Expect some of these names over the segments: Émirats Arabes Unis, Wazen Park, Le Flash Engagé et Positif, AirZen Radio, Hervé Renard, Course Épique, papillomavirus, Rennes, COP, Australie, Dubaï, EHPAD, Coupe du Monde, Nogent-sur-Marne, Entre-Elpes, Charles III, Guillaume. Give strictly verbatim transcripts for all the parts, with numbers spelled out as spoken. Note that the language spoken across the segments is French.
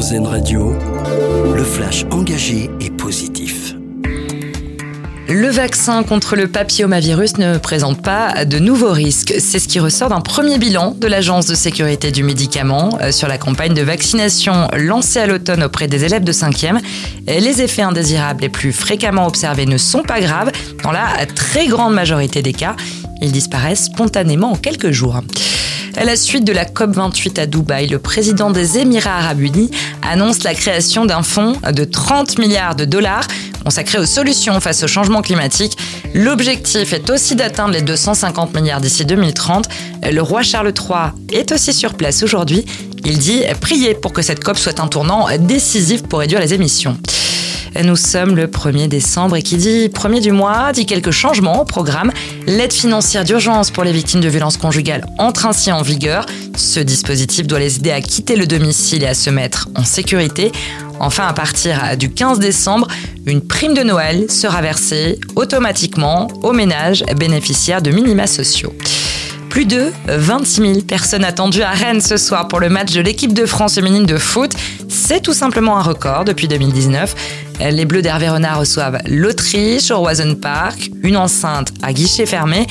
AirZen Radio, le flash engagé et positif. Le vaccin contre le papillomavirus ne présente pas de nouveaux risques. C'est ce qui ressort d'un premier bilan de l'Agence de sécurité du médicament sur la campagne de vaccination lancée à l'automne auprès des élèves de cinquième. Les effets indésirables les plus fréquemment observés ne sont pas graves. Dans la très grande majorité des cas, ils disparaissent spontanément en quelques jours. À la suite de la C O P vingt-huit à Dubaï, le président des Émirats Arabes Unis annonce la création d'un fonds de trente milliards de dollars consacré aux solutions face au changement climatique. L'objectif est aussi d'atteindre les deux cent cinquante milliards d'ici deux mille trente. Le roi Charles trois est aussi sur place aujourd'hui. Il dit « Priez pour que cette C O P soit un tournant décisif pour réduire les émissions ». Nous sommes le premier décembre et qui dit premier du mois dit quelques changements au programme. L'aide financière d'urgence pour les victimes de violences conjugales entre ainsi en vigueur. Ce dispositif doit les aider à quitter le domicile et à se mettre en sécurité. Enfin, à partir du quinze décembre, une prime de Noël sera versée automatiquement aux ménages bénéficiaires de minima sociaux. Plus de vingt-six mille personnes attendues à Rennes ce soir pour le match de l'équipe de France féminine de foot. C'est tout simplement un record depuis deux mille dix-neuf. Les Bleus d'Hervé Renard reçoivent l'Autriche au Wazen Park, une enceinte à guichet fermé,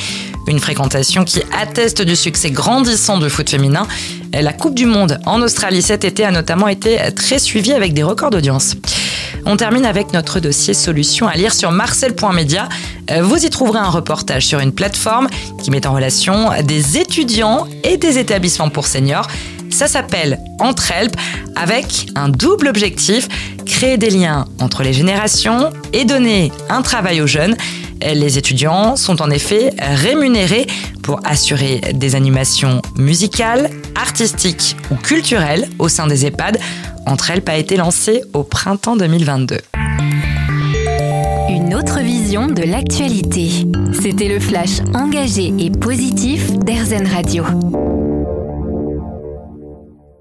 une fréquentation qui atteste du succès grandissant du foot féminin. La Coupe du Monde en Australie cet été a notamment été très suivie avec des records d'audience. On termine avec notre dossier solution à lire sur marcel point media. Vous y trouverez un reportage sur une plateforme qui met en relation des étudiants et des établissements pour seniors. Ça s'appelle Entre-Elpes avec un double objectif, créer des liens entre les générations et donner un travail aux jeunes. Les étudiants sont en effet rémunérés pour assurer des animations musicales, artistiques ou culturelles au sein des EHPAD. Entre-Elpes a été lancée au printemps deux mille vingt-deux. Une autre vision de l'actualité. C'était le flash engagé et positif d'AirZen Radio.